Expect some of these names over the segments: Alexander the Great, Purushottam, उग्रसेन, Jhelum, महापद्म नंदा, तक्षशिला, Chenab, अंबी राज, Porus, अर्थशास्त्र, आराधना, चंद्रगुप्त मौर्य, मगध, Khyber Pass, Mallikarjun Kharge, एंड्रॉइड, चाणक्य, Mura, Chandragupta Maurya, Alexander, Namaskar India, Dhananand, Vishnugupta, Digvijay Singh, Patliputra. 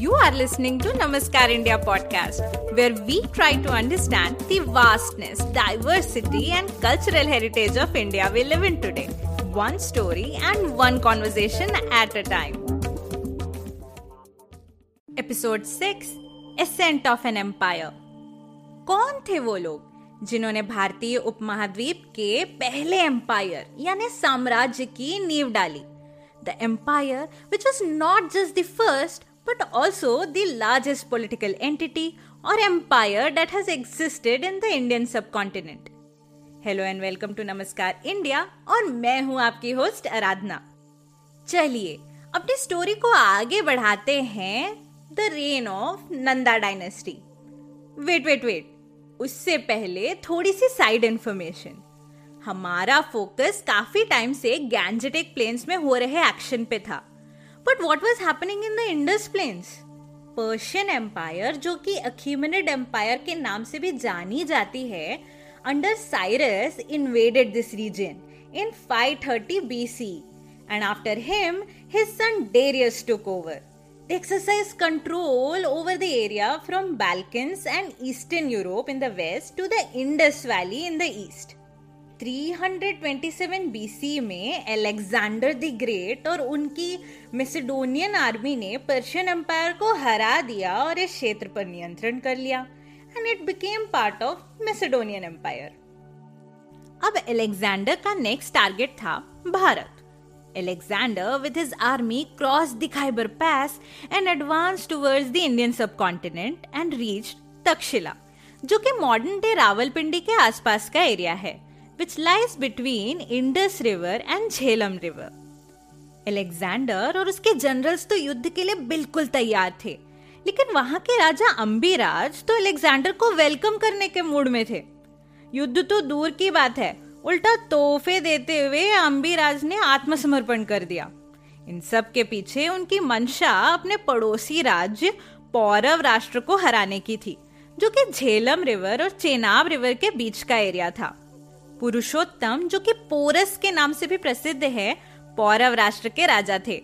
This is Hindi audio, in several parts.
You are listening to Namaskar India podcast, where we try to understand the vastness, diversity and cultural heritage of India we live in today. One story and one conversation at a time. Episode 6, Ascent of an Empire. कौन थे वो लोग जिन्होंने भारतीय उपमहाद्वीप के पहले एम्पायर यानी साम्राज्य की नींव डाली? The empire, which was not just the first but also the largest political entity or empire that has existed in the Indian subcontinent. Hello and welcome to Namaskar India और मैं हूँ आपकी होस्ट आराधना। चलिए अपनी स्टोरी को आगे बढ़ाते हैं the reign of Nanda dynasty. Wait, उससे पहले थोड़ी सी साइड इन्फॉर्मेशन। हमारा फोकस काफी टाइम से गैंजेटिक प्लेन्स में हो रहे एक्शन पे था। But what was happening in the Indus Plains? Persian Empire, जो कि अखीमेनिड Empire के नाम से भी जानी जाती है, under Cyrus invaded this region in 530 BC. And after him, his son Darius took over. They exercised control over the area from Balkans and Eastern Europe in the west to the Indus Valley in the east. 327 BC में अलेक्जेंडर द ग्रेट और उनकी मैसेडोनियन आर्मी ने पर्शियन एम्पायर को हरा दिया और इस क्षेत्र पर नियंत्रण कर लिया and it became part of Macedonian empire. अब अलेक्जेंडर का नेक्स्ट टारगेट था Bharat. Alexander with his army cross the Khyber pass and advance towards the Indian subcontinent and reached तक्षशिला, जो कि मॉडर्न डे रावलपिंडी के आसपास का एरिया है, which lies between Indus River and Jhelum River. Alexander और उसके जनरल्स तो युद्ध के लिए बिल्कुल तैयार थे, लेकिन वहां के राजा अंबी राज तो अलेक्जेंडर को वेलकम करने के मूड में थे। युद्ध तो दूर की बात है, उल्टा तोहफे देते हुए अंबी राज ने आत्मसमर्पण कर दिया। इन सब के पीछे उनकी मंशा अपने पड़ोसी राज्य पौरव राष्ट्र को हराने की थी, जो कि झेलम रिवर और चेनाब रिवर के बीच का एरिया था। पुरुषोत्तम, जो कि पोरस के नाम से भी प्रसिद्ध है, पौरव राष्ट्र के राजा थे।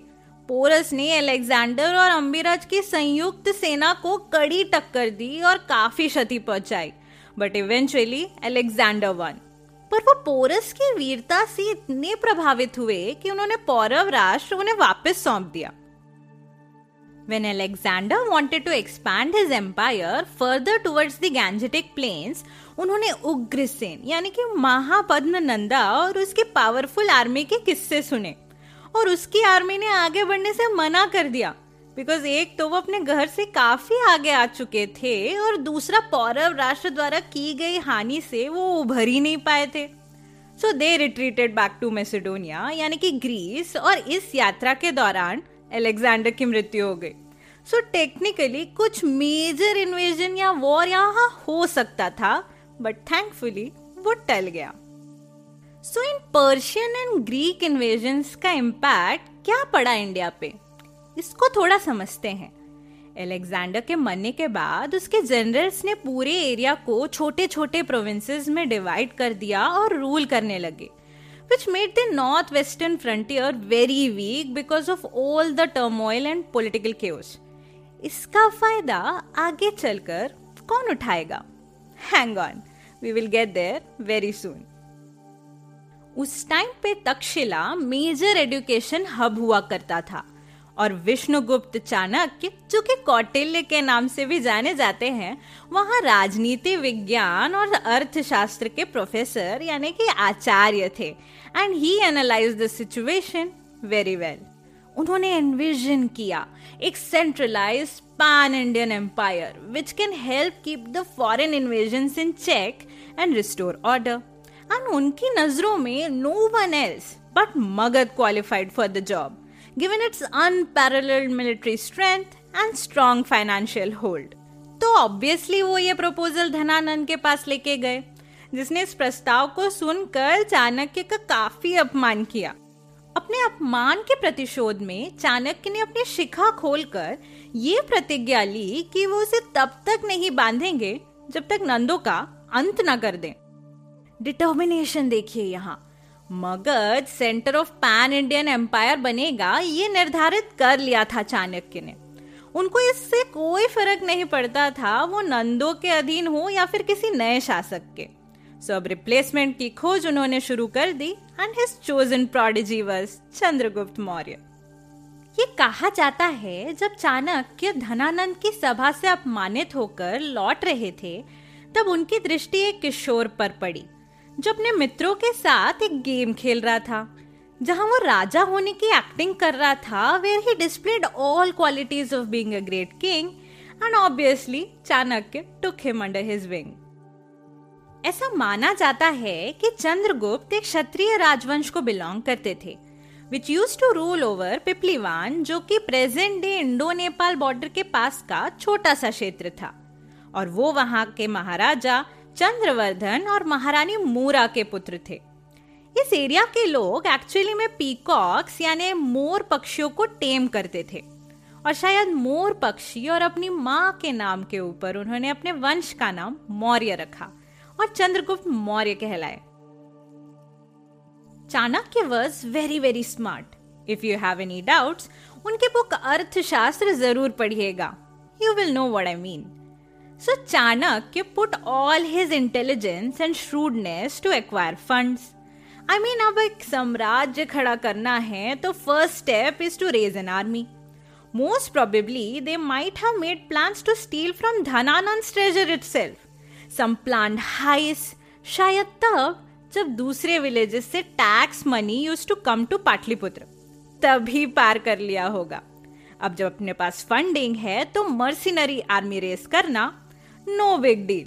पोरस ने अलेक्जेंडर और अंबिराज की संयुक्त सेना को कड़ी टक्कर दी और काफी क्षति पहुंचाई, बट इवेंचुअली अलेक्जेंडर वन। पर वो पोरस की वीरता से इतने प्रभावित हुए कि उन्होंने पौरव राष्ट्र उन्हें वापस सौंप दिया। When Alexander wanted to expand his empire further towards the Gangetic plains, उन्होंने उग्रसेन यानी कि महापद्म नंदा और उसकी पावरफुल आर्मी के किस्से सुने और उसकी आर्मी ने आगे बढ़ने से मना कर दिया, बिकॉज एक तो वो अपने घर से काफी आगे आ चुके थे और दूसरा पौरव राष्ट्र द्वारा की गई हानि से वो उभर ही नहीं पाए थे। So they retreated back to Macedonia यानी कि ग्रीस, और इस यात्रा के दौरान अलेक्जेंडर की मृत्यु हो गई। सो टेक्निकली कुछ मेजर इन्वेजन या वॉर यहाँ हो सकता था, बट थैंकफुली वो टल गया। So in Persian and Greek invasions का इम्पैक्ट क्या पड़ा इंडिया पे, इसको थोड़ा समझते हैं। अलेक्जेंडर के मरने के बाद उसके जनरल्स ने पूरे एरिया को छोटे छोटे प्रोविंसेस में डिवाइड कर दिया और रूल करने लगे, which made the northwestern frontier very weak because of all the turmoil and political chaos. इसका फायदा आगे चलकर कौन उठाएगा? Hang on, we will get there very soon. उस टाइम पे तक्षशिला मेजर एजुकेशन हब हुआ करता था और विष्णुगुप्त चाणक्य, जो कि कौटिल्य के नाम से भी जाने जाते हैं, वहां राजनीति विज्ञान और अर्थशास्त्र के प्रोफेसर यानी कि आचार्य थे and he analyse the situation very well. उन्होंने एनविजन किया एक centralise pan Indian empire which can help keep the foreign invasions in check and restore order, and उनकी नजरों में no one else but मगध qualified for the job given its unparalleled military strength and strong financial hold. तो obviously वो ये proposal धनानंद के पास लेके गए, जिसने इस प्रस्ताव को सुनकर चाणक्य का काफी अपमान किया। अपने अपमान के प्रतिशोध में चाणक्य ने अपनी शिखा खोलकर ये प्रतिज्ञा ली कि वो उसे तब तक नहीं बांधेंगे जब तक नंदों का अंत न कर दें। डिटर्मिनेशन देखिए यहाँ, मगध centre of pan Indian empire बनेगा ये निर्धारित कर लिया था चाणक्य ने। उनको इससे कोई फर्क नहीं पड़ता था वो नंदों के अधीन हो या फिर किसी नए शासक के। सो अब रिप्लेसमेंट की खोज उन्होंने शुरू कर दी and his chosen prodigy was चंद्रगुप्त मौर्य। ये कहा जाता है जब चाणक्य धनानंद की सभा से अपमानित होकर लौट रहे थे तब उनकी दृष्टि एक किशोर पर पड़ी जो अपने मित्रों के साथ एक गेम खेल रहा था। जहां वो राजा होने की एक्टिंग कर रहा था, where he displayed all qualities of being a great king and obviously चाणक्य took him under his wing. ऐसा माना जाता है कि चंद्रगुप्त एक क्षत्रिय राजवंश को बिलोंग करते थे which used to rule over पिपलीवान, जो कि present day Indo Nepal border के पास का छोटा सा क्षेत्र था, और वो वहां के महाराजा चंद्रवर्धन और महारानी मूरा के पुत्र थे। इस एरिया के लोग एक्चुअली में पीकॉक्स यानी मोर पक्षियों को टेम करते थे, और शायद मोर पक्षी और अपनी माँ के नाम के ऊपर उन्होंने अपने वंश का नाम मौर्य रखा और चंद्रगुप्त मौर्य कहलाए। चाणक्य was very very smart. If you have any doubts, उनकी बुक अर्थशास्त्र जरूर पढ़िएगा, you will know what I mean. So Chanakya put all his intelligence and shrewdness to acquire funds. I mean, अब एक साम्राज्य खड़ा करना है तो first step is to raise an army. Most probably they might have made plans to steal from Dhananand's treasure itself. Some planned heists, शायद तब जब दूसरे villages से tax money used to come to Patliputra, तब ही पार कर लिया होगा। अब जब अपने पास फंडिंग है तो मर्सिनरी आर्मी रेस करना नो बिग डील।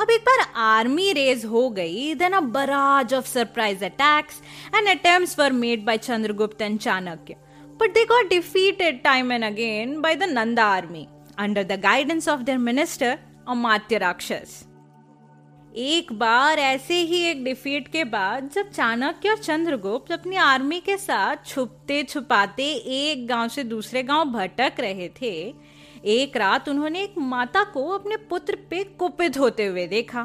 अब एक बार आर्मी रेज हो गई, then a barrage of surprise attacks and attempts were made by Chandragupta and चाणक्य, but they got defeated time and again by the Nanda army under the guidance of their minister Amatya राक्षस। एक बार ऐसे ही एक डिफीट के बाद जब चाणक्य और चंद्रगुप्त अपनी आर्मी के साथ छुपते छुपाते एक गांव से दूसरे गांव भटक रहे थे, एक रात उन्होंने एक माता को अपने पुत्र पे कुपित होते हुए देखा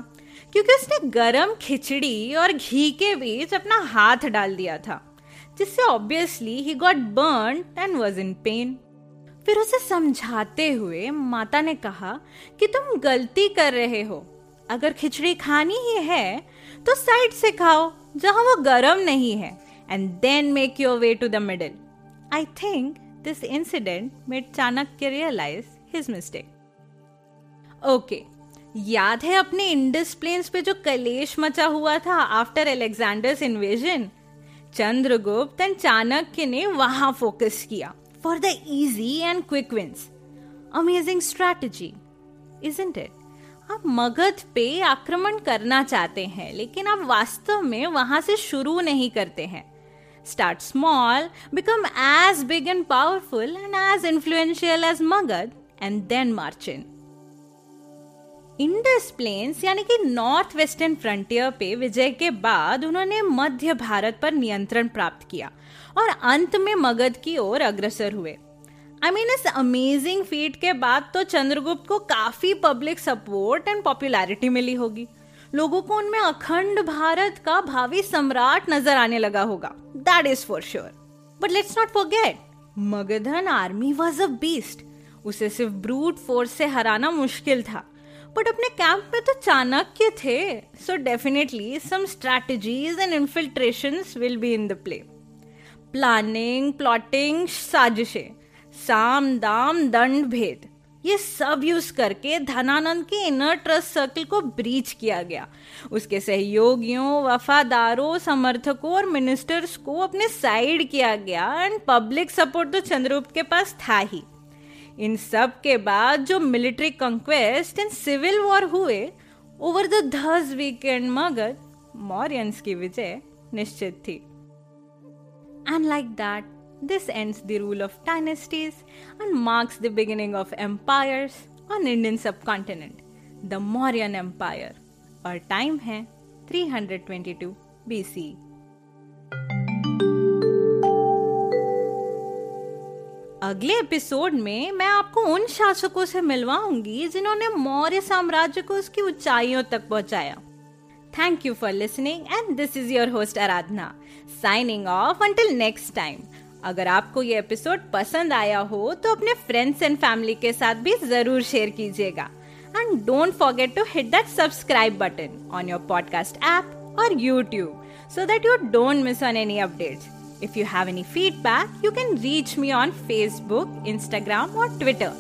क्योंकि उसने गरम खिचड़ी और घी के बीच अपना हाथ डाल दिया था, जिससे obviously he got burned and was in pain. फिर उसे समझाते हुए माता ने कहा कि तुम गलती कर रहे हो, अगर खिचड़ी खानी ही है तो साइड से खाओ जहां वो गरम नहीं है, and then make your way to the middle. I think This incident made Chanakya realize his mistake. Okay, याद है अपने इंडस प्लेन्स पे जो कलेश मचा हुआ था after Alexander's invasion? Chandragupta and चाणक्य ने वहां फोकस किया for the easy and quick wins. Amazing strategy, isn't it? आप मगध पे आक्रमण करना चाहते हैं लेकिन आप वास्तव में वहां से शुरू नहीं करते हैं। Start small, become as big and powerful and as influential as Magad, and then march in. Indus plains यानी कि नॉर्थ वेस्टर्न फ्रंटियर पे विजय के बाद उन्होंने मध्य भारत पर नियंत्रण प्राप्त किया और अंत में मगध की ओर अग्रसर हुए। I mean, इस अमेजिंग फीट के बाद तो चंद्रगुप्त को काफी पब्लिक सपोर्ट एंड पॉपुलैरिटी मिली होगी। लोगों को उनमें अखंड भारत का भावी सम्राट नजर आने लगा होगा, that is for sure. But let's not forget, Magadhan army was a beast. उसे सिर्फ ब्रूट फोर्स से हराना मुश्किल था, बट अपने कैंप में तो चाणक्य थे, so definitely some strategies and infiltrations will be in the play. Planning, plotting, साजिशें, साम दाम दंड भेद, ये सब यूज करके धनानंद के इनर ट्रस्ट सर्कल को ब्रीच किया गया। उसके सहयोगियों, वफादारों, समर्थकों और मिनिस्टर्स को अपने साइड किया गया एंड पब्लिक सपोर्ट तो चंद्रगुप्त के पास था ही। इन सब के बाद जो military conquest and civil war हुए over the 10 weekend, मगध Mauryans की विजय निश्चित थी। And like that This ends the rule of dynasties and marks the beginning of empires on Indian subcontinent, the Mauryan Empire, और टाइम है 322 BC. अगले एपिसोड में मैं आपको उन शासकों से मिलवाऊंगी जिन्होंने मौर्य साम्राज्य को उसकी ऊंचाइयों तक पहुंचाया. Thank you for listening and this is your host आराधना signing off until next time. अगर आपको ये एपिसोड पसंद आया हो तो अपने फ्रेंड्स एंड फैमिली के साथ भी जरूर शेयर कीजिएगा. And don't forget to hit that subscribe button on your podcast app or YouTube so that you don't miss on any updates. If you have any feedback, you can reach me on Facebook, Instagram or Twitter,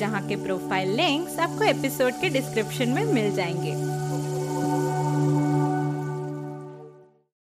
जहाँ के प्रोफाइल लिंक्स आपको एपिसोड के डिस्क्रिप्शन में मिल जाएंगे.